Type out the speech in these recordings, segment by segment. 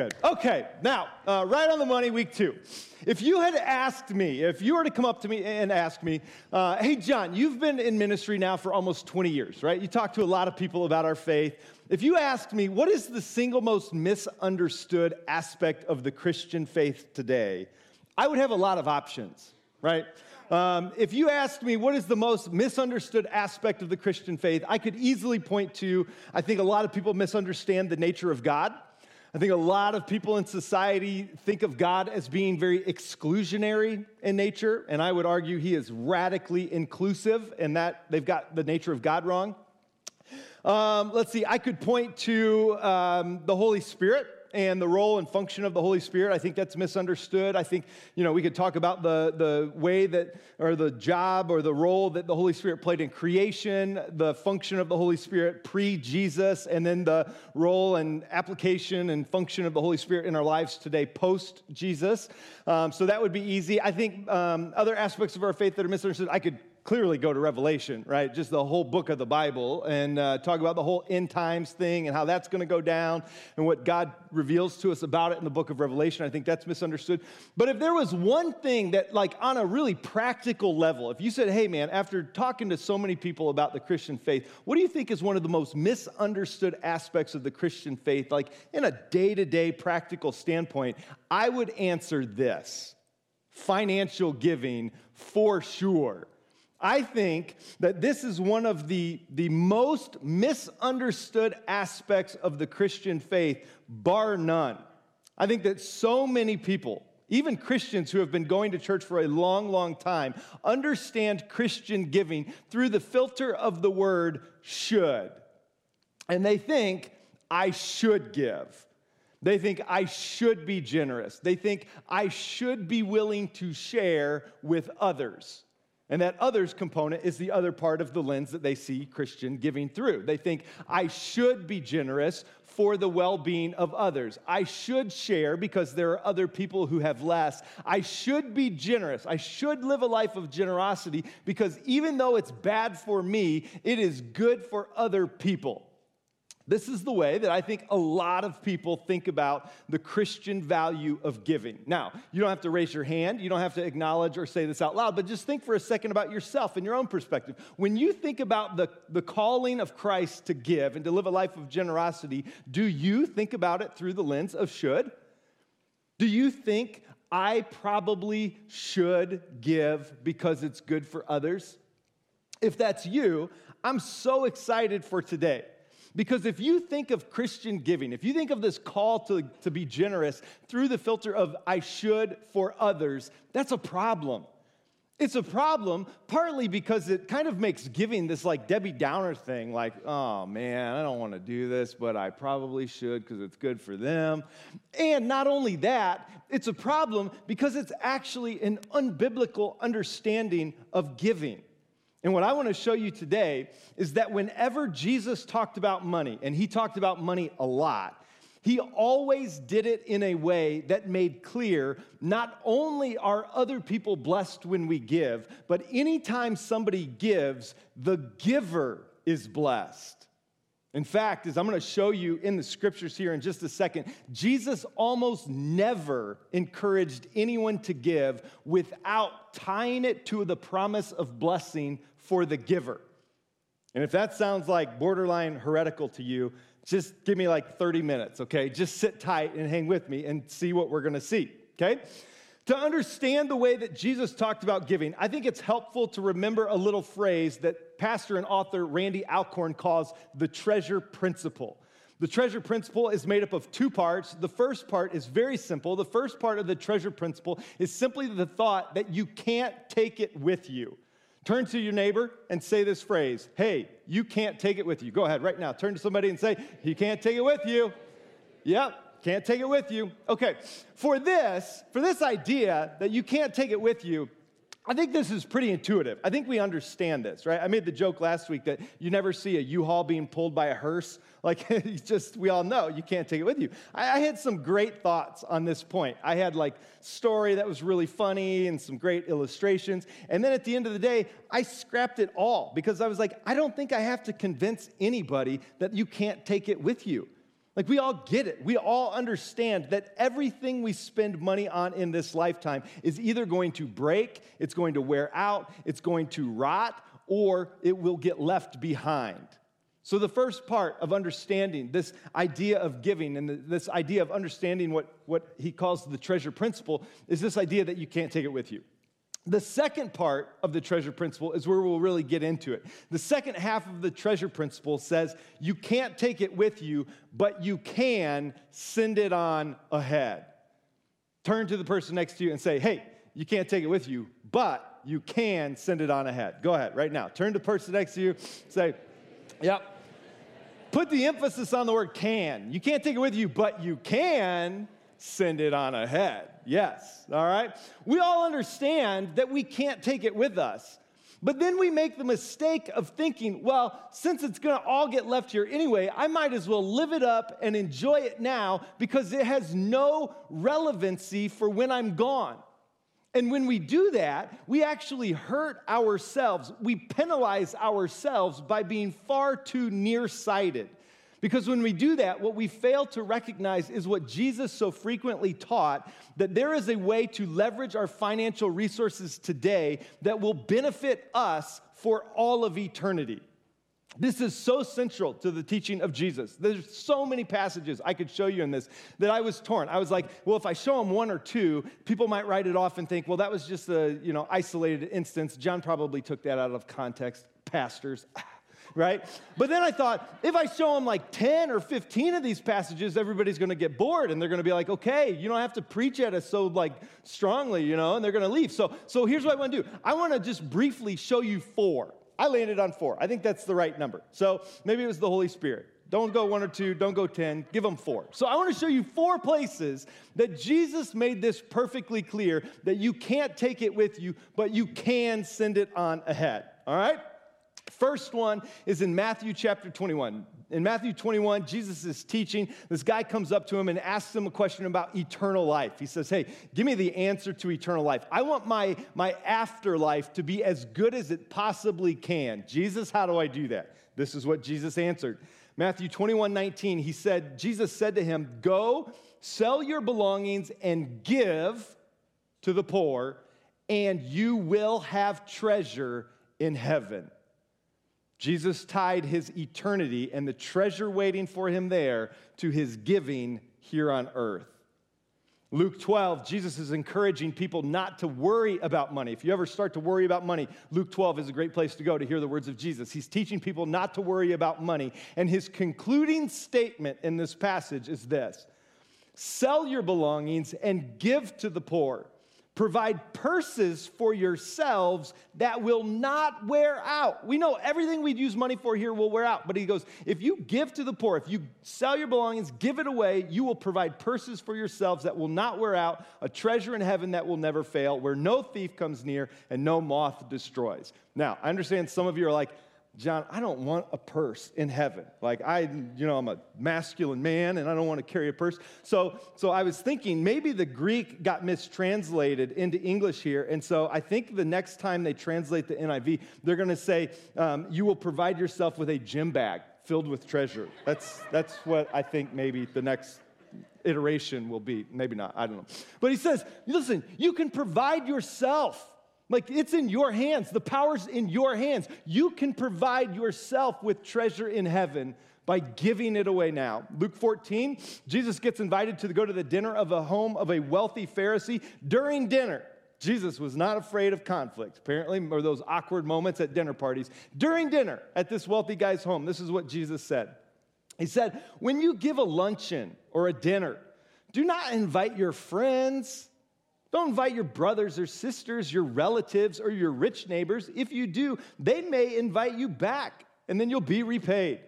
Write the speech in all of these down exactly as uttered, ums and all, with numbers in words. good. Okay, now, uh, right on the money, week two. If you had asked me, if you were to come up to me and ask me, uh, hey, John, you've been in ministry now for almost twenty years, right? You talk to a lot of people about our faith. If you asked me, what is the single most misunderstood aspect of the Christian faith today, I would have a lot of options, right? Um, if you asked me what is the most misunderstood aspect of the Christian faith, I could easily point to, I think a lot of people misunderstand the nature of God. I think a lot of people in society think of God as being very exclusionary in nature, and I would argue he is radically inclusive and that they've got the nature of God wrong. Um, let's see, I could point to um, the Holy Spirit and the role and function of the Holy Spirit. I think that's misunderstood. I think, you know, we could talk about the, the way that, or the job or the role that the Holy Spirit played in creation, the function of the Holy Spirit pre-Jesus, and then the role and application and function of the Holy Spirit in our lives today post-Jesus. Um, so that would be easy. I think um, other aspects of our faith that are misunderstood, I could clearly go to Revelation, right? Just the whole book of the Bible and uh, talk about the whole end times thing and how that's going to go down and what God reveals to us about it in the book of Revelation. I think that's misunderstood. But if there was one thing that, like, on a really practical level, if you said, hey, man, after talking to so many people about the Christian faith, what do you think is one of the most misunderstood aspects of the Christian faith, like in a day-to-day practical standpoint? I would answer this: financial giving, for sure. I think that this is one of the, the most misunderstood aspects of the Christian faith, bar none. I think that so many people, even Christians who have been going to church for a long, long time, understand Christian giving through the filter of the word should. And they think, I should give. They think, I should be generous. They think, I should be willing to share with others. And that others component is the other part of the lens that they see Christian giving through. They think, I should be generous for the well-being of others. I should share because there are other people who have less. I should be generous. I should live a life of generosity because even though it's bad for me, it is good for other people. This is the way that I think a lot of people think about the Christian value of giving. Now, you don't have to raise your hand. You don't have to acknowledge or say this out loud, but just think for a second about yourself and your own perspective. When you think about the, the calling of Christ to give and to live a life of generosity, do you think about it through the lens of should? Do you think I probably should give because it's good for others? If that's you, I'm so excited for today. Because if you think of Christian giving, if you think of this call to, to be generous through the filter of I should for others, that's a problem. It's a problem partly because it kind of makes giving this like Debbie Downer thing, like, oh man, I don't want to do this, but I probably should because it's good for them. And not only that, it's a problem because it's actually an unbiblical understanding of giving. And what I want to show you today is that whenever Jesus talked about money, and he talked about money a lot, he always did it in a way that made clear not only are other people blessed when we give, but anytime somebody gives, the giver is blessed. In fact, as I'm going to show you in the scriptures here in just a second, Jesus almost never encouraged anyone to give without tying it to the promise of blessing for the giver. And if that sounds like borderline heretical to you, just give me like thirty minutes, okay? Just sit tight and hang with me and see what we're going to see, okay? To understand the way that Jesus talked about giving, I think it's helpful to remember a little phrase that pastor and author Randy Alcorn calls the treasure principle. The treasure principle is made up of two parts. The first part is very simple. The first part of the treasure principle is simply the thought that you can't take it with you. Turn to your neighbor and say this phrase, hey, you can't take it with you. Go ahead right now. Turn to somebody and say, you can't take it with you. Yep. Can't take it with you. Okay, for this, for this idea that you can't take it with you, I think this is pretty intuitive. I think we understand this, right? I made the joke last week that you never see a U-Haul being pulled by a hearse. Like, it's just, we all know you can't take it with you. I, I had some great thoughts on this point. I had, like, story that was really funny and some great illustrations. And then at the end of the day, I scrapped it all because I was like, I don't think I have to convince anybody that you can't take it with you. Like, we all get it. We all understand that everything we spend money on in this lifetime is either going to break, it's going to wear out, it's going to rot, or it will get left behind. So the first part of understanding this idea of giving and the, this idea of understanding what, what he calls the treasure principle is this idea that you can't take it with you. The second part of the treasure principle is where we'll really get into it. The second half of the treasure principle says you can't take it with you, but you can send it on ahead. Turn to the person next to you and say, hey, you can't take it with you, but you can send it on ahead. Go ahead, right now. Turn to the person next to you, say, yep. Put the emphasis on the word can. You can't take it with you, but you can send it on ahead. Yes, all right? We all understand that we can't take it with us. But then we make the mistake of thinking, well, since it's going to all get left here anyway, I might as well live it up and enjoy it now because it has no relevancy for when I'm gone. And when we do that, we actually hurt ourselves. We penalize ourselves by being far too nearsighted. Because when we do that, what we fail to recognize is what Jesus so frequently taught, that there is a way to leverage our financial resources today that will benefit us for all of eternity. This is so central to the teaching of Jesus. There's so many passages I could show you in this that I was torn. I was like, well, if I show them one or two, people might write it off and think, well, that was just a, you know, isolated instance. John probably took that out of context. Pastors, right? But then I thought, if I show them like ten or fifteen of these passages, everybody's going to get bored, and they're going to be like, okay, you don't have to preach at us so like strongly, you know, and they're going to leave. So, so here's what I want to do. I want to just briefly show you four. I landed on four. I think that's the right number. So maybe it was the Holy Spirit. Don't go one or two. Don't go ten. Give them four. So I want to show you four places that Jesus made this perfectly clear, that you can't take it with you, but you can send it on ahead. All right? First one is in Matthew chapter twenty-one. In Matthew twenty-one, Jesus is teaching. This guy comes up to him and asks him a question about eternal life. He says, hey, give me the answer to eternal life. I want my, my afterlife to be as good as it possibly can. Jesus, how do I do that? This is what Jesus answered. Matthew twenty-one nineteen, he said, Jesus said to him, go, sell your belongings and give to the poor, and you will have treasure in heaven. Jesus tied his eternity and the treasure waiting for him there to his giving here on earth. Luke twelve, Jesus is encouraging people not to worry about money. If you ever start to worry about money, Luke twelve is a great place to go to hear the words of Jesus. He's teaching people not to worry about money. And his concluding statement in this passage is this: sell your belongings and give to the poor. Provide purses for yourselves that will not wear out. We know everything we'd use money for here will wear out. But he goes, if you give to the poor, if you sell your belongings, give it away, you will provide purses for yourselves that will not wear out, a treasure in heaven that will never fail, where no thief comes near and no moth destroys. Now, I understand some of you are like, John, I don't want a purse in heaven. Like, I, you know, I'm a masculine man, and I don't want to carry a purse. So, so I was thinking maybe the Greek got mistranslated into English here, and so I think the next time they translate the N I V, they're going to say, um, you will provide yourself with a gym bag filled with treasure. That's, that's what I think maybe the next iteration will be. Maybe not. I don't know. But he says, listen, you can provide yourself. Like, it's in your hands. The power's in your hands. You can provide yourself with treasure in heaven by giving it away now. Luke fourteen, Jesus gets invited to go to the dinner of a home of a wealthy Pharisee. During dinner, Jesus was not afraid of conflict, apparently, or those awkward moments at dinner parties. During dinner at this wealthy guy's home, this is what Jesus said. He said, when you give a luncheon or a dinner, do not invite your friends. Don't invite your brothers or sisters, your relatives, or your rich neighbors. If you do, they may invite you back, and then you'll be repaid.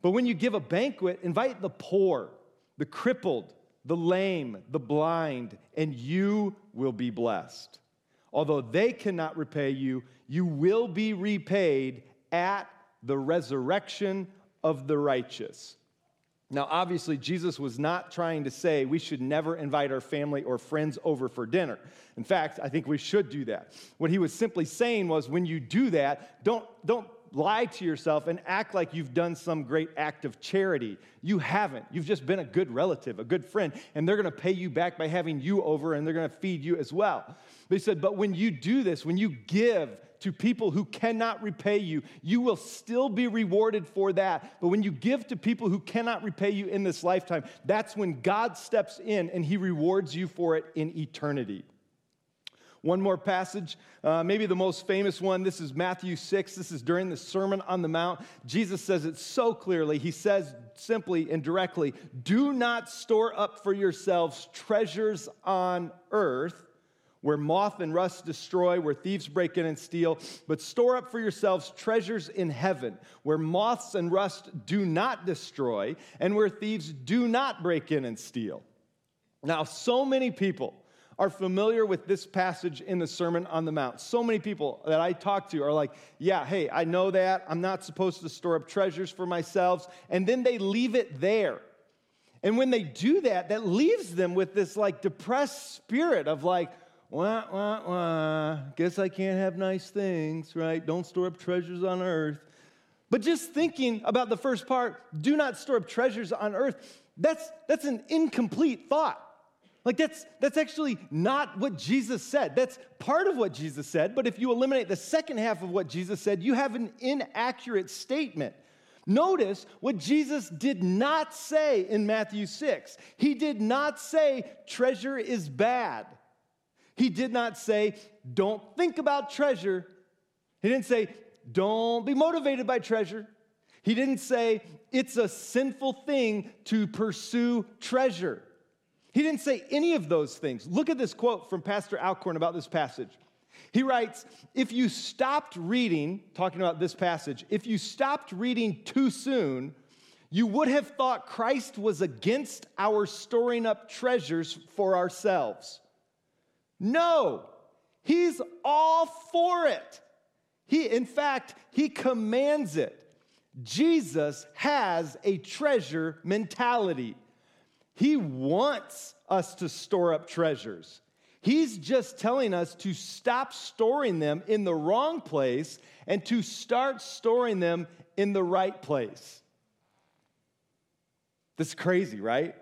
But when you give a banquet, invite the poor, the crippled, the lame, the blind, and you will be blessed. Although they cannot repay you, you will be repaid at the resurrection of the righteous. Now, obviously, Jesus was not trying to say we should never invite our family or friends over for dinner. In fact, I think we should do that. What he was simply saying was, when you do that, don't, don't lie to yourself and act like you've done some great act of charity. You haven't. You've just been a good relative, a good friend, and they're going to pay you back by having you over, and they're going to feed you as well. They said, but when you do this, when you give to people who cannot repay you, you will still be rewarded for that. But when you give to people who cannot repay you in this lifetime, that's when God steps in and he rewards you for it in eternity. One more passage, uh, maybe the most famous one. This is Matthew six. This is during the Sermon on the Mount. Jesus says it so clearly. He says simply and directly, do not store up for yourselves treasures on earth, where moth and rust destroy, where thieves break in and steal, but store up for yourselves treasures in heaven, where moths and rust do not destroy, and where thieves do not break in and steal. Now, so many people are familiar with this passage in the Sermon on the Mount. So many people that I talk to are like, yeah, hey, I know that. I'm not supposed to store up treasures for myself. And then they leave it there. And when they do that, that leaves them with this like depressed spirit of like, wah, wah, wah, guess I can't have nice things, right? Don't store up treasures on earth. But just thinking about the first part, do not store up treasures on earth, that's, that's an incomplete thought. Like that's, that's actually not what Jesus said. That's part of what Jesus said, but if you eliminate the second half of what Jesus said, you have an inaccurate statement. Notice what Jesus did not say in Matthew six. He did not say treasure is bad. He did not say, don't think about treasure. He didn't say, don't be motivated by treasure. He didn't say, it's a sinful thing to pursue treasure. He didn't say any of those things. Look at this quote from Pastor Alcorn about this passage. He writes, if you stopped reading, talking about this passage, if you stopped reading too soon, you would have thought Christ was against our storing up treasures for ourselves. No, he's all for it. He, in fact, he commands it. Jesus has a treasure mentality. He wants us to store up treasures. He's just telling us to stop storing them in the wrong place and to start storing them in the right place. That's crazy, right?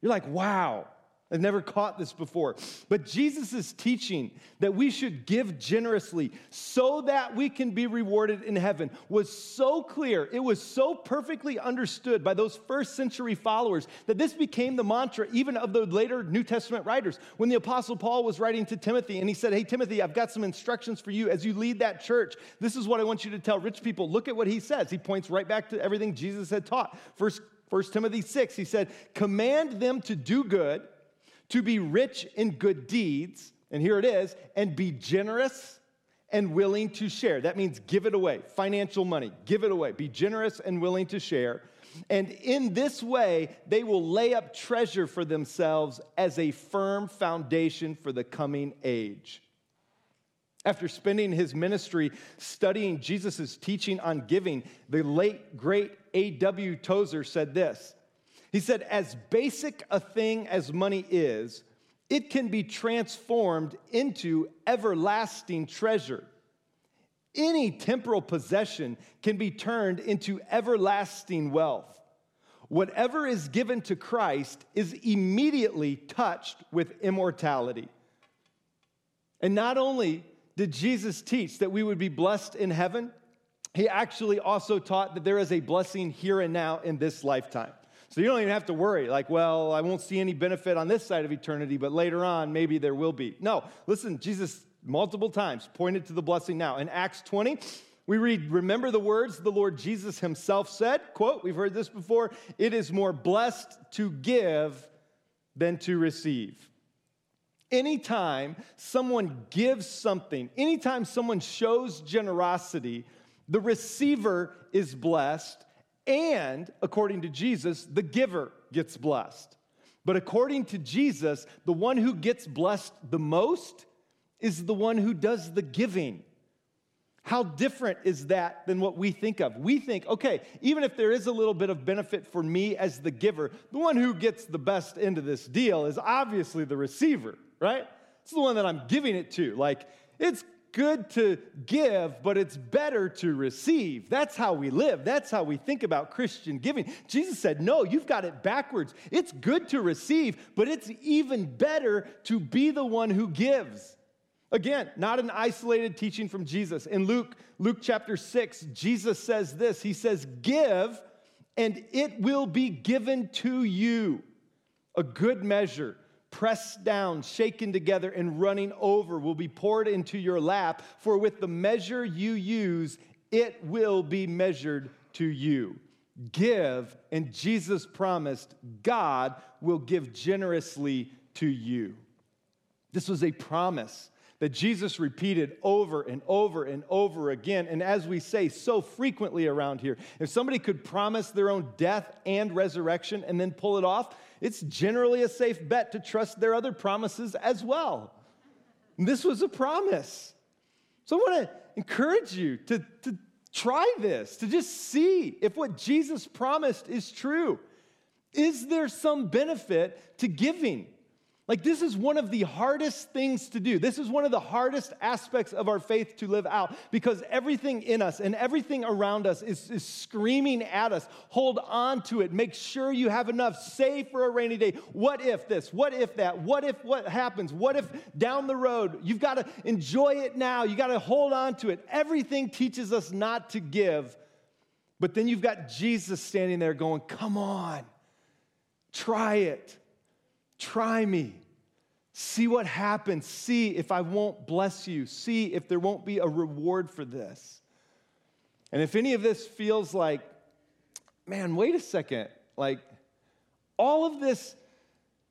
You're like, wow. I've never caught this before. But Jesus is teaching that we should give generously so that we can be rewarded in heaven was so clear. It was so perfectly understood by those first century followers that this became the mantra even of the later New Testament writers. When the Apostle Paul was writing to Timothy and he said, hey, Timothy, I've got some instructions for you as you lead that church. This is what I want you to tell rich people. Look at what he says. He points right back to everything Jesus had taught. First, First Timothy six, he said, command them to do good, to be rich in good deeds, and here it is, and be generous and willing to share. That means give it away, financial money, give it away. Be generous and willing to share. And in this way, they will lay up treasure for themselves as a firm foundation for the coming age. After spending his ministry studying Jesus' teaching on giving, the late, great A W Tozer said this. He said, as basic a thing as money is, it can be transformed into everlasting treasure. Any temporal possession can be turned into everlasting wealth. Whatever is given to Christ is immediately touched with immortality. And not only did Jesus teach that we would be blessed in heaven, he actually also taught that there is a blessing here and now in this lifetime. So you don't even have to worry, like, well, I won't see any benefit on this side of eternity, but later on, maybe there will be. No, listen, Jesus multiple times pointed to the blessing now. In Acts twenty, we read, remember the words the Lord Jesus himself said, quote, we've heard this before, it is more blessed to give than to receive. Anytime someone gives something, anytime someone shows generosity, the receiver is blessed. And according to Jesus, the giver gets blessed. But according to Jesus, the one who gets blessed the most is the one who does the giving. How different is that than what we think of? We think, okay, even if there is a little bit of benefit for me as the giver, the one who gets the best end of this deal is obviously the receiver, right? It's the one that I'm giving it to. Like, it's good to give, but it's better to receive. That's how we live. That's how we think about Christian giving. Jesus said, no, you've got it backwards. It's good to receive, but it's even better to be the one who gives. Again, not an isolated teaching from Jesus. In Luke, Luke chapter six, Jesus says this. He says, give, and it will be given to you. A good measure, pressed down, shaken together, and running over will be poured into your lap. For with the measure you use, it will be measured to you. Give, and Jesus promised God will give generously to you. This was a promise that Jesus repeated over and over and over again. And as we say so frequently around here, if somebody could promise their own death and resurrection and then pull it off, it's generally a safe bet to trust their other promises as well. And this was a promise. So I want to encourage you to, to try this, to just see if what Jesus promised is true. Is there some benefit to giving? Like, this is one of the hardest things to do. This is one of the hardest aspects of our faith to live out, because everything in us and everything around us is, is screaming at us. Hold on to it. Make sure you have enough. Save for a rainy day. What if this? What if that? What if what happens? What if down the road? You've got to enjoy it now. You've got to hold on to it. Everything teaches us not to give. But then you've got Jesus standing there going, come on, try it. Try me. See what happens. See if I won't bless you. See if there won't be a reward for this. And if any of this feels like, man, wait a second, like all of this,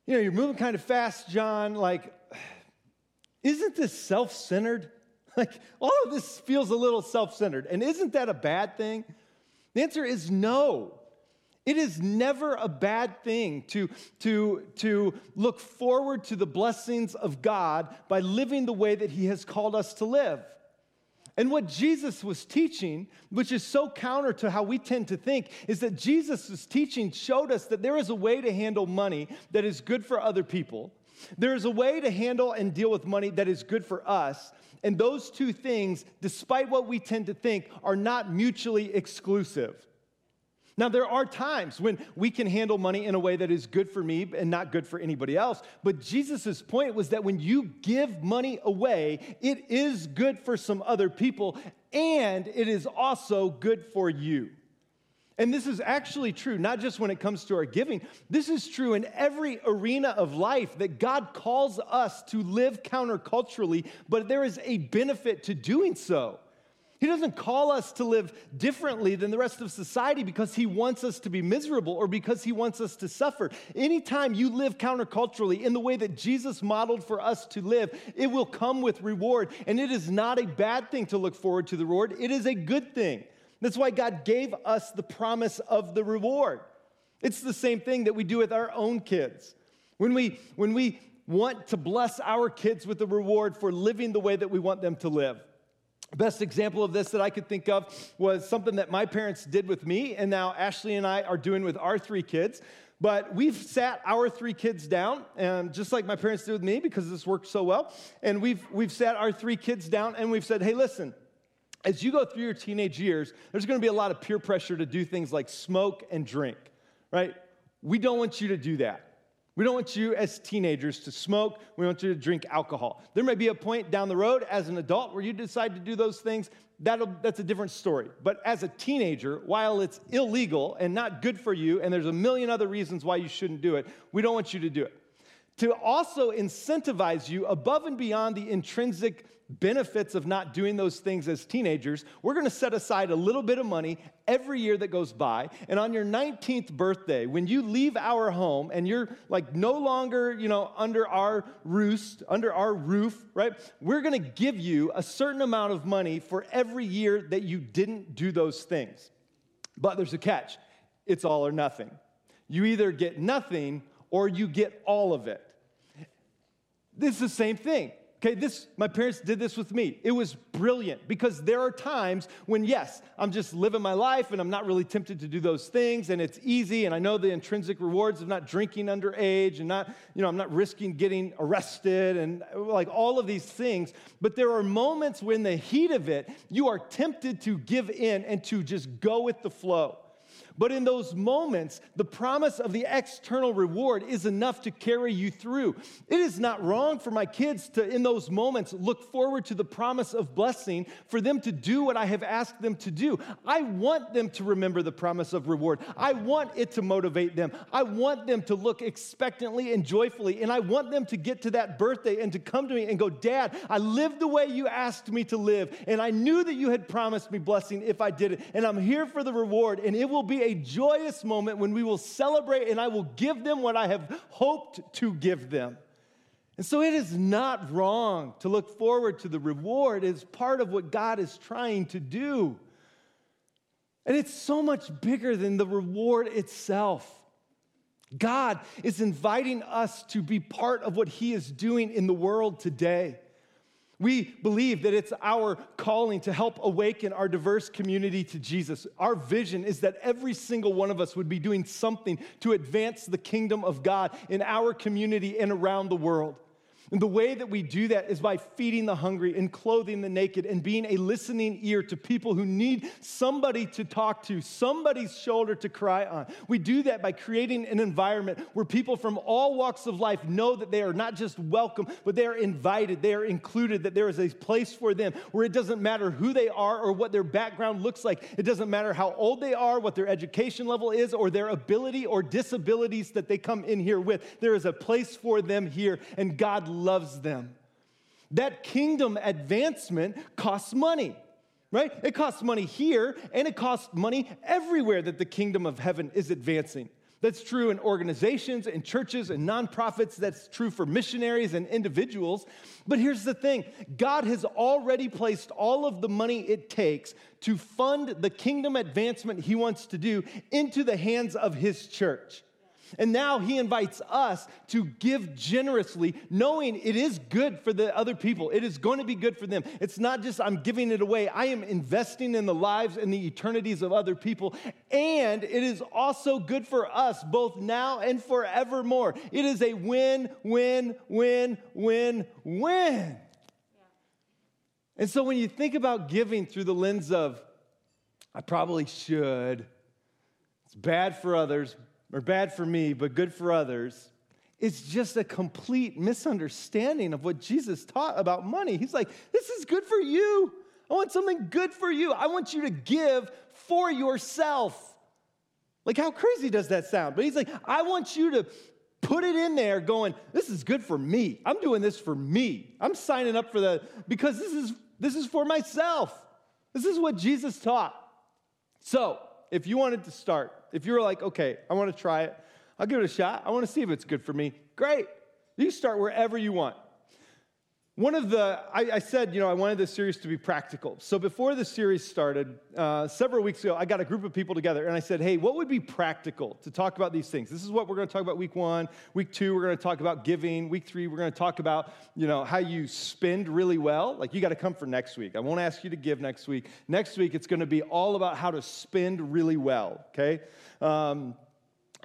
you know, you're moving kind of fast, John, like, isn't this self-centered? Like, all of this feels a little self-centered. And isn't that a bad thing? The answer is no. It is never a bad thing to, to, to look forward to the blessings of God by living the way that he has called us to live. And what Jesus was teaching, which is so counter to how we tend to think, is that Jesus' teaching showed us that there is a way to handle money that is good for other people. There is a way to handle and deal with money that is good for us. And those two things, despite what we tend to think, are not mutually exclusive. Now, there are times when we can handle money in a way that is good for me and not good for anybody else. But Jesus' point was that when you give money away, it is good for some other people, and it is also good for you. And this is actually true, not just when it comes to our giving. This is true in every arena of life that God calls us to live counterculturally, but there is a benefit to doing so. He doesn't call us to live differently than the rest of society because he wants us to be miserable or because he wants us to suffer. Anytime you live counterculturally in the way that Jesus modeled for us to live, it will come with reward. And it is not a bad thing to look forward to the reward. It is a good thing. That's why God gave us the promise of the reward. It's the same thing that we do with our own kids. When we, when we want to bless our kids with a reward for living the way that we want them to live. Best example of this that I could think of was something that my parents did with me, and now Ashley and I are doing with our three kids. But we've sat our three kids down, and just like my parents did with me, because this worked so well, and we've we've sat our three kids down, and we've said, hey, listen, as you go through your teenage years, there's going to be a lot of peer pressure to do things like smoke and drink, right? We don't want you to do that. We don't want you as teenagers to smoke. We want you to drink alcohol. There may be a point down the road as an adult where you decide to do those things. That'll, that's a different story. But as a teenager, while it's illegal and not good for you, and there's a million other reasons why you shouldn't do it, we don't want you to do it. To also incentivize you above and beyond the intrinsic benefits of not doing those things as teenagers, we're going to set aside a little bit of money every year that goes by. And on your nineteenth birthday, when you leave our home and you're like no longer, you know, under our roost, under our roof, right? We're going to give you a certain amount of money for every year that you didn't do those things. But there's a catch. It's all or nothing. You either get nothing or you get all of it. It's the same thing. Okay, this, my parents did this with me. It was brilliant because there are times when, yes, I'm just living my life and I'm not really tempted to do those things and it's easy and I know the intrinsic rewards of not drinking underage and not, you know, I'm not risking getting arrested and like all of these things. But there are moments when in the heat of it, you are tempted to give in and to just go with the flow. But in those moments, the promise of the external reward is enough to carry you through. It is not wrong for my kids to, in those moments, look forward to the promise of blessing, for them to do what I have asked them to do. I want them to remember the promise of reward. I want it to motivate them. I want them to look expectantly and joyfully, and I want them to get to that birthday and to come to me and go, Dad, I lived the way you asked me to live, and I knew that you had promised me blessing if I did it, and I'm here for the reward, and it will be a A joyous moment when we will celebrate and I will give them what I have hoped to give them. And so it is not wrong to look forward to the reward. It's part of what God is trying to do. And it's so much bigger than the reward itself. God is inviting us to be part of what He is doing in the world today. We believe that it's our calling to help awaken our diverse community to Jesus. Our vision is that every single one of us would be doing something to advance the kingdom of God in our community and around the world. And the way that we do that is by feeding the hungry and clothing the naked and being a listening ear to people who need somebody to talk to, somebody's shoulder to cry on. We do that by creating an environment where people from all walks of life know that they are not just welcome, but they are invited, they are included, that there is a place for them where it doesn't matter who they are or what their background looks like. It doesn't matter how old they are, what their education level is, or their ability or disabilities that they come in here with. There is a place for them here, and God loves them. That kingdom advancement costs money, right? It costs money here, and it costs money everywhere that the kingdom of heaven is advancing. That's true in organizations and churches and nonprofits. That's true for missionaries and individuals. But here's the thing. God has already placed all of the money it takes to fund the kingdom advancement He wants to do into the hands of His church. And now He invites us to give generously, knowing it is good for the other people. It is going to be good for them. It's not just I'm giving it away. I am investing in the lives and the eternities of other people. And it is also good for us, both now and forevermore. It is a win, win, win, win, win. Yeah. And so when you think about giving through the lens of, I probably should, it's bad for others, or bad for me, but good for others, it's just a complete misunderstanding of what Jesus taught about money. He's like, this is good for you. I want something good for you. I want you to give for yourself. Like, how crazy does that sound? But He's like, I want you to put it in there going, this is good for me. I'm doing this for me. I'm signing up for the, because this is, this is for myself. This is what Jesus taught. So if you wanted to start, if you were like, okay, I want to try it, I'll give it a shot, I want to see if it's good for me, great. You start wherever you want. One of the, I, I said, you know, I wanted this series to be practical. So before the series started, uh, several weeks ago, I got a group of people together and I said, hey, what would be practical to talk about these things? This is what we're going to talk about week one. Week two, we're going to talk about giving. Week three, we're going to talk about, you know, how you spend really well. Like, you got to come for next week. I won't ask you to give next week. Next week, it's going to be all about how to spend really well, okay? Um,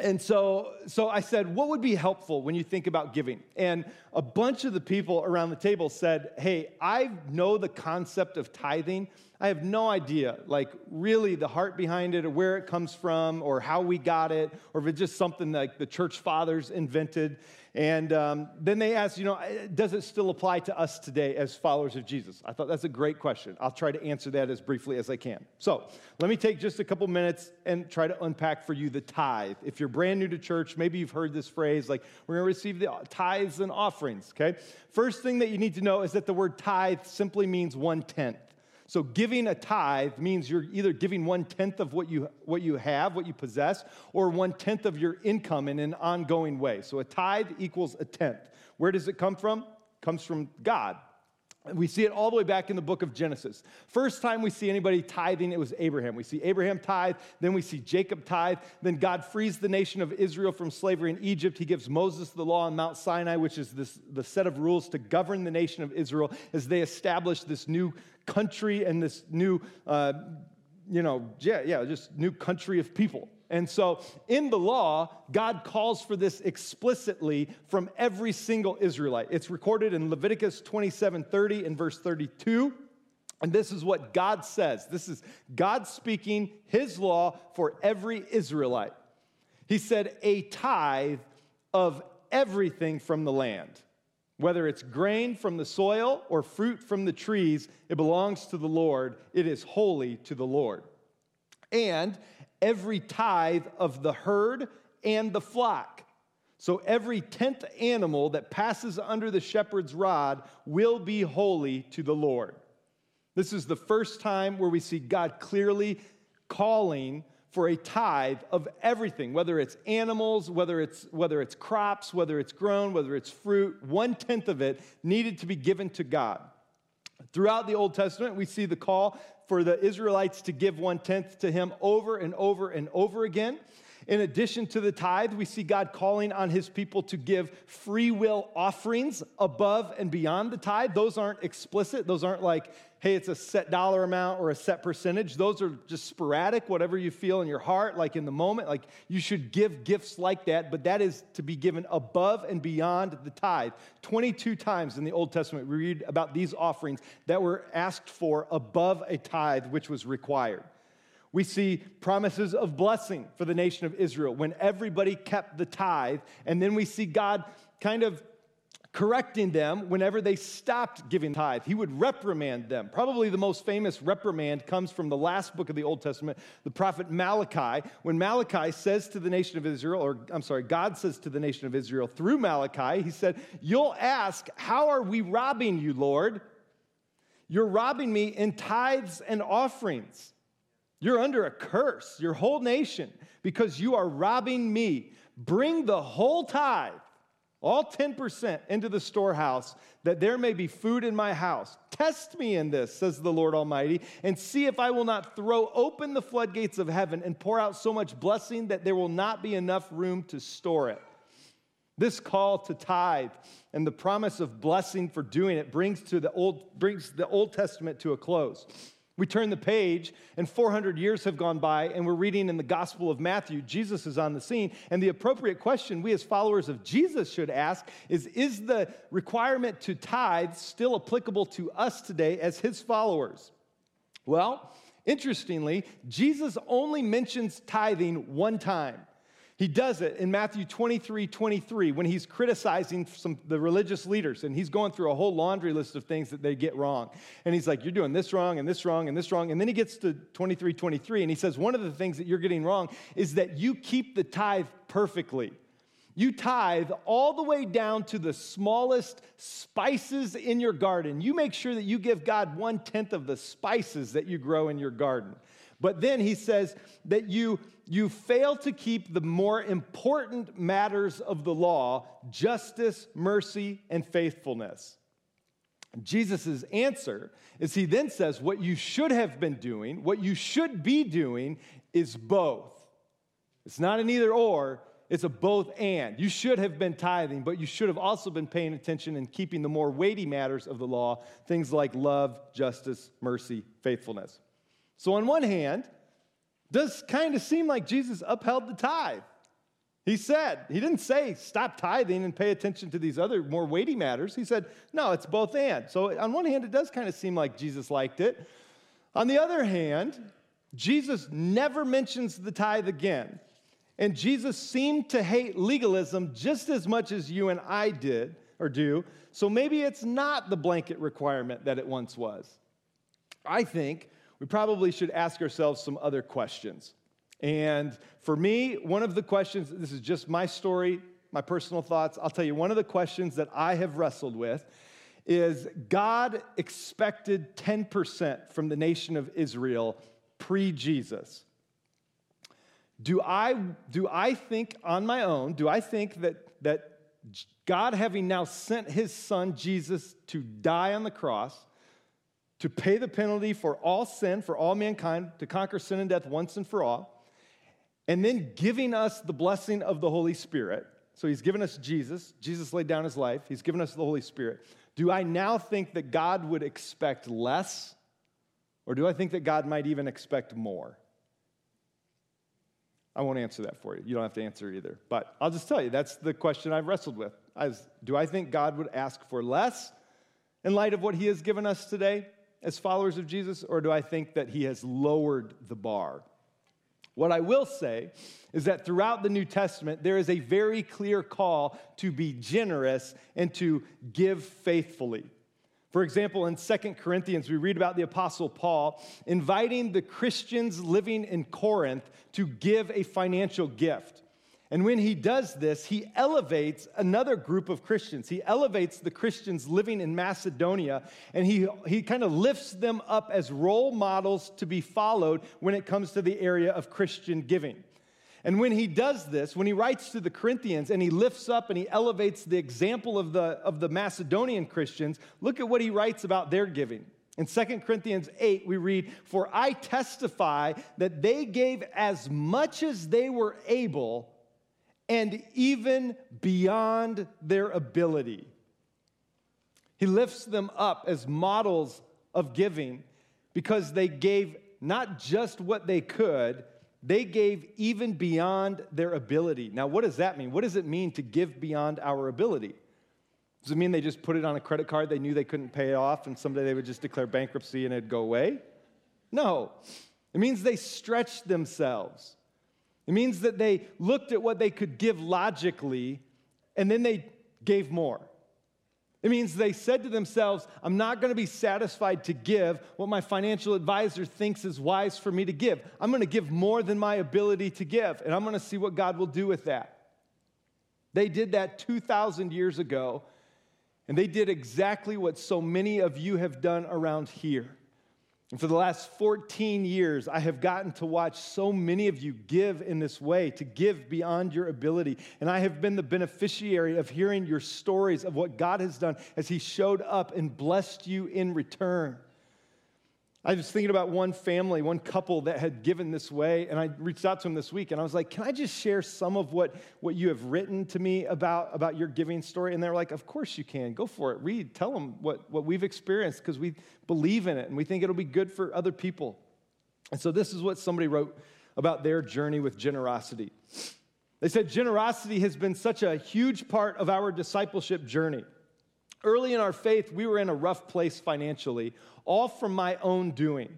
And so so I said, what would be helpful when you think about giving? And a bunch of the people around the table said, hey, I know the concept of tithing. I have no idea, like, really the heart behind it or where it comes from or how we got it or if it's just something like the church fathers invented. And um, then they asked, you know, does it still apply to us today as followers of Jesus? I thought that's a great question. I'll try to answer that as briefly as I can. So let me take just a couple minutes and try to unpack for you the tithe. If you're brand new to church, maybe you've heard this phrase, like, we're going to receive the tithes and offerings, okay? First thing that you need to know is that the word tithe simply means one-tenth. So giving a tithe means you're either giving one-tenth of what you, what you have, what you possess, or one-tenth of your income in an ongoing way. So a tithe equals a tenth. Where does it come from? It comes from God. We see it all the way back in the book of Genesis. First time we see anybody tithing, it was Abraham. We see Abraham tithe, then we see Jacob tithe, then God frees the nation of Israel from slavery in Egypt. He gives Moses the law on Mount Sinai, which is this, the set of rules to govern the nation of Israel as they establish this new country and this new, uh, you know, yeah, yeah, just new country of people. And so in the law, God calls for this explicitly from every single Israelite. It's recorded in Leviticus twenty-seven thirty and verse thirty-two. And this is what God says. This is God speaking his law for every Israelite. He said, a tithe of everything from the land, whether it's grain from the soil or fruit from the trees, it belongs to the Lord. It is holy to the Lord. And every tithe of the herd and the flock. So every tenth animal that passes under the shepherd's rod will be holy to the Lord. This is the first time where we see God clearly calling for a tithe of everything, whether it's animals, whether it's, whether it's crops, whether it's grown, whether it's fruit, one-tenth of it needed to be given to God. Throughout the Old Testament, we see the call for the Israelites to give one-tenth to him over and over and over again. In addition to the tithe, we see God calling on his people to give free will offerings above and beyond the tithe. Those aren't explicit. Those aren't like, hey, it's a set dollar amount or a set percentage. Those are just sporadic, whatever you feel in your heart, like in the moment. Like you should give gifts like that, but that is to be given above and beyond the tithe. twenty-two times in the Old Testament, we read about these offerings that were asked for above a tithe, which was required. We see promises of blessing for the nation of Israel when everybody kept the tithe, and then we see God kind of correcting them whenever they stopped giving tithe. He would reprimand them. Probably the most famous reprimand comes from the last book of the Old Testament, the prophet Malachi. When Malachi says to the nation of Israel, or I'm sorry, God says to the nation of Israel through Malachi, he said, "You'll ask, how are we robbing you, Lord? You're robbing me in tithes and offerings. You're under a curse, your whole nation, because you are robbing me. Bring the whole tithe, all ten percent, into the storehouse, that there may be food in my house. Test me in this, says the Lord Almighty, and see if I will not throw open the floodgates of heaven and pour out so much blessing that there will not be enough room to store it." This call to tithe and the promise of blessing for doing it brings to the Old, brings the Old Testament to a close. We turn the page, and four hundred years have gone by, and we're reading in the Gospel of Matthew, Jesus is on the scene, and the appropriate question we as followers of Jesus should ask is, is the requirement to tithe still applicable to us today as his followers? Well, interestingly, Jesus only mentions tithing one time. He does it in Matthew twenty-three twenty-three when he's criticizing some the religious leaders, and he's going through a whole laundry list of things that they get wrong. And he's like, you're doing this wrong and this wrong and this wrong. And then he gets to twenty-three twenty-three, and he says, one of the things that you're getting wrong is that you keep the tithe perfectly. You tithe all the way down to the smallest spices in your garden. You make sure that you give God one-tenth of the spices that you grow in your garden. But then he says that you you fail to keep the more important matters of the law, justice, mercy, and faithfulness. Jesus' answer is he then says what you should have been doing, what you should be doing is both. It's not an either or, it's a both and. You should have been tithing, but you should have also been paying attention and keeping the more weighty matters of the law, things like love, justice, mercy, faithfulness. So on one hand, it does kind of seem like Jesus upheld the tithe. He said, he didn't say stop tithing and pay attention to these other more weighty matters. He said, no, it's both and. So on one hand, it does kind of seem like Jesus liked it. On the other hand, Jesus never mentions the tithe again. And Jesus seemed to hate legalism just as much as you and I did or do. So maybe it's not the blanket requirement that it once was. I think we probably should ask ourselves some other questions. And for me, one of the questions, this is just my story, my personal thoughts, I'll tell you, one of the questions that I have wrestled with is God expected ten percent from the nation of Israel pre-Jesus. Do I, do I think on my own, do I think that, that God, having now sent his son Jesus to die on the cross, to pay the penalty for all sin, for all mankind, to conquer sin and death once and for all, and then giving us the blessing of the Holy Spirit. So he's given us Jesus. Jesus laid down his life. He's given us the Holy Spirit. Do I now think that God would expect less, or do I think that God might even expect more? I won't answer that for you. You don't have to answer either. But I'll just tell you, that's the question I've wrestled with. I was, do I think God would ask for less in light of what he has given us today as followers of Jesus, or do I think that he has lowered the bar? What I will say is that throughout the New Testament, there is a very clear call to be generous and to give faithfully. For example, in Second Corinthians, we read about the Apostle Paul inviting the Christians living in Corinth to give a financial gift. And when he does this, he elevates another group of Christians. He elevates the Christians living in Macedonia, and he, he kind of lifts them up as role models to be followed when it comes to the area of Christian giving. And when he does this, when he writes to the Corinthians and he lifts up and he elevates the example of the, of the Macedonian Christians, look at what he writes about their giving. In Second Corinthians eight, we read, "For I testify that they gave as much as they were able and even beyond their ability." He lifts them up as models of giving because they gave not just what they could, they gave even beyond their ability. Now, what does that mean? What does it mean to give beyond our ability? Does it mean they just put it on a credit card they knew they couldn't pay it off and someday they would just declare bankruptcy and it'd go away? No. It means they stretched themselves. It means that they looked at what they could give logically and then they gave more. It means they said to themselves, I'm not going to be satisfied to give what my financial advisor thinks is wise for me to give. I'm going to give more than my ability to give, and I'm going to see what God will do with that. They did that two thousand years ago, and they did exactly what so many of you have done around here. And for the last fourteen years, I have gotten to watch so many of you give in this way, to give beyond your ability. And I have been the beneficiary of hearing your stories of what God has done as he showed up and blessed you in return. I was thinking about one family, one couple that had given this way, and I reached out to them this week, and I was like, can I just share some of what, what you have written to me about, about your giving story? And they were like, of course you can. Go for it. Read. Tell them what, what we've experienced because we believe in it, and we think it'll be good for other people. And so this is what somebody wrote about their journey with generosity. They said, generosity has been such a huge part of our discipleship journey. Early in our faith, we were in a rough place financially, all from my own doing.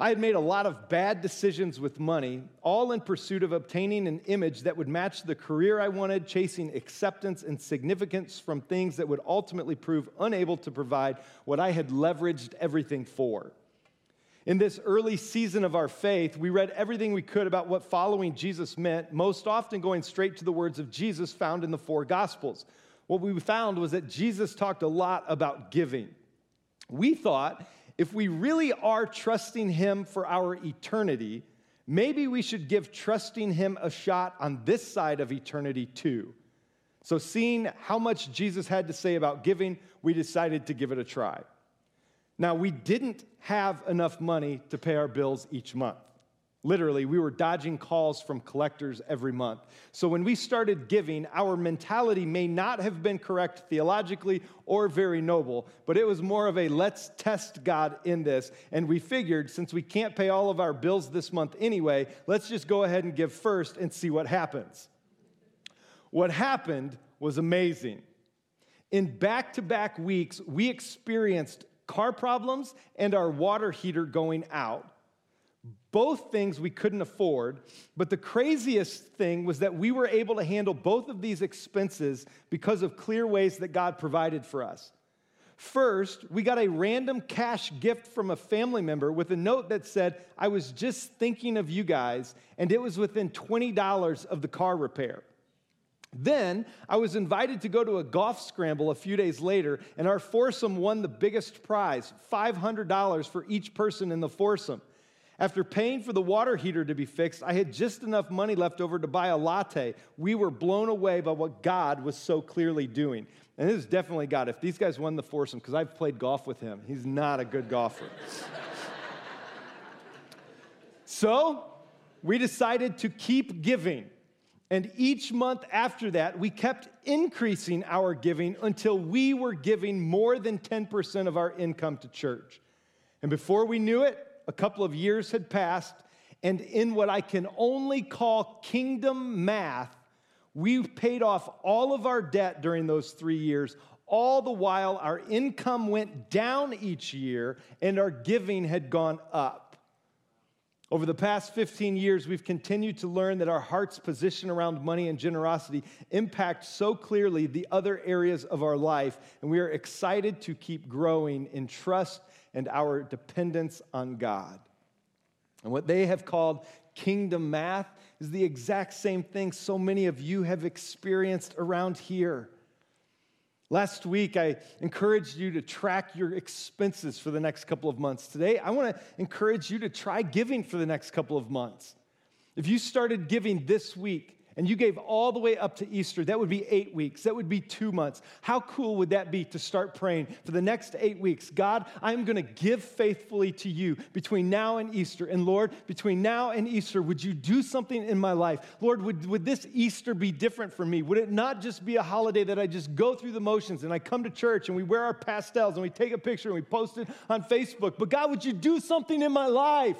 I had made a lot of bad decisions with money, all in pursuit of obtaining an image that would match the career I wanted, chasing acceptance and significance from things that would ultimately prove unable to provide what I had leveraged everything for. In this early season of our faith, we read everything we could about what following Jesus meant, most often going straight to the words of Jesus found in the four Gospels. What we found was that Jesus talked a lot about giving. We thought if we really are trusting him for our eternity, maybe we should give trusting him a shot on this side of eternity too. So seeing how much Jesus had to say about giving, we decided to give it a try. Now, we didn't have enough money to pay our bills each month. Literally, we were dodging calls from collectors every month. So when we started giving, our mentality may not have been correct theologically or very noble, but it was more of a let's test God in this. And we figured since we can't pay all of our bills this month anyway, let's just go ahead and give first and see what happens. What happened was amazing. In back-to-back weeks, we experienced car problems and our water heater going out. Both things we couldn't afford, but the craziest thing was that we were able to handle both of these expenses because of clear ways that God provided for us. First, we got a random cash gift from a family member with a note that said, I was just thinking of you guys, and it was within twenty dollars of the car repair. Then I was invited to go to a golf scramble a few days later, and our foursome won the biggest prize, five hundred dollars for each person in the foursome. After paying for the water heater to be fixed, I had just enough money left over to buy a latte. We were blown away by what God was so clearly doing. And this is definitely God. If these guys won the foursome, because I've played golf with him, he's not a good golfer. So we decided to keep giving. And each month after that, we kept increasing our giving until we were giving more than ten percent of our income to church. And before we knew it, a couple of years had passed, and in what I can only call kingdom math, we paid off all of our debt during those three years, all the while our income went down each year, and our giving had gone up. Over the past fifteen years, we've continued to learn that our heart's position around money and generosity impacts so clearly the other areas of our life, and we are excited to keep growing in trust and our dependence on God. And what they have called kingdom math is the exact same thing so many of you have experienced around here. Last week, I encouraged you to track your expenses for the next couple of months. Today, I want to encourage you to try giving for the next couple of months. If you started giving this week and you gave all the way up to Easter, that would be eight weeks. That would be two months. How cool would that be to start praying for the next eight weeks? God, I'm going to give faithfully to you between now and Easter. And Lord, between now and Easter, would you do something in my life? Lord, would, would this Easter be different for me? Would it not just be a holiday that I just go through the motions and I come to church and we wear our pastels and we take a picture and we post it on Facebook? But God, would you do something in my life?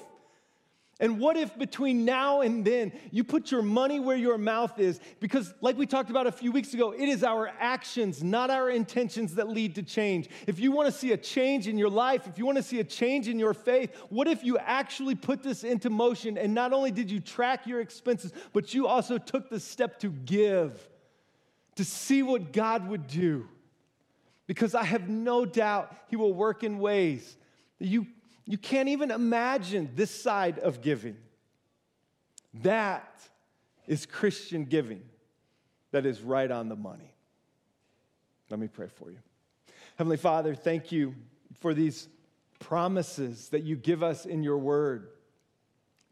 And what if between now and then you put your money where your mouth is? Because like we talked about a few weeks ago, it is our actions, not our intentions, that lead to change. If you want to see a change in your life, if you want to see a change in your faith, what if you actually put this into motion and not only did you track your expenses, but you also took the step to give, to see what God would do? Because I have no doubt he will work in ways that you You can't even imagine this side of giving. That is Christian giving that is right on the money. Let me pray for you. Heavenly Father, thank you for these promises that you give us in your word.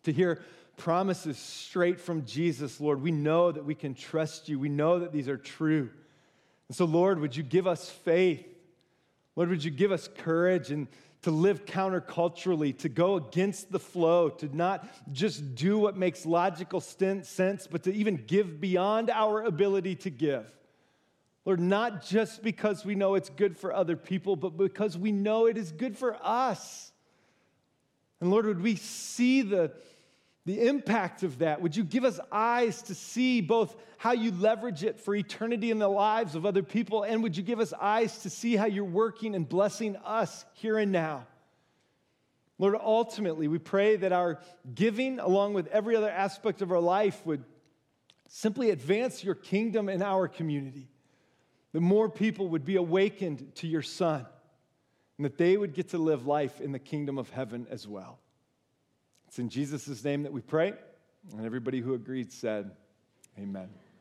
To hear promises straight from Jesus, Lord, we know that we can trust you. We know that these are true. And so, Lord, would you give us faith? Lord, would you give us courage and to live counterculturally, to go against the flow, to not just do what makes logical sense, but to even give beyond our ability to give. Lord, not just because we know it's good for other people, but because we know it is good for us. And Lord, would we see the, the impact of that? Would you give us eyes to see both how you leverage it for eternity in the lives of other people, and would you give us eyes to see how you're working and blessing us here and now? Lord, ultimately, we pray that our giving, along with every other aspect of our life, would simply advance your kingdom in our community, that more people would be awakened to your Son, and that they would get to live life in the kingdom of heaven as well. It's in Jesus' name that we pray, and everybody who agreed said, amen.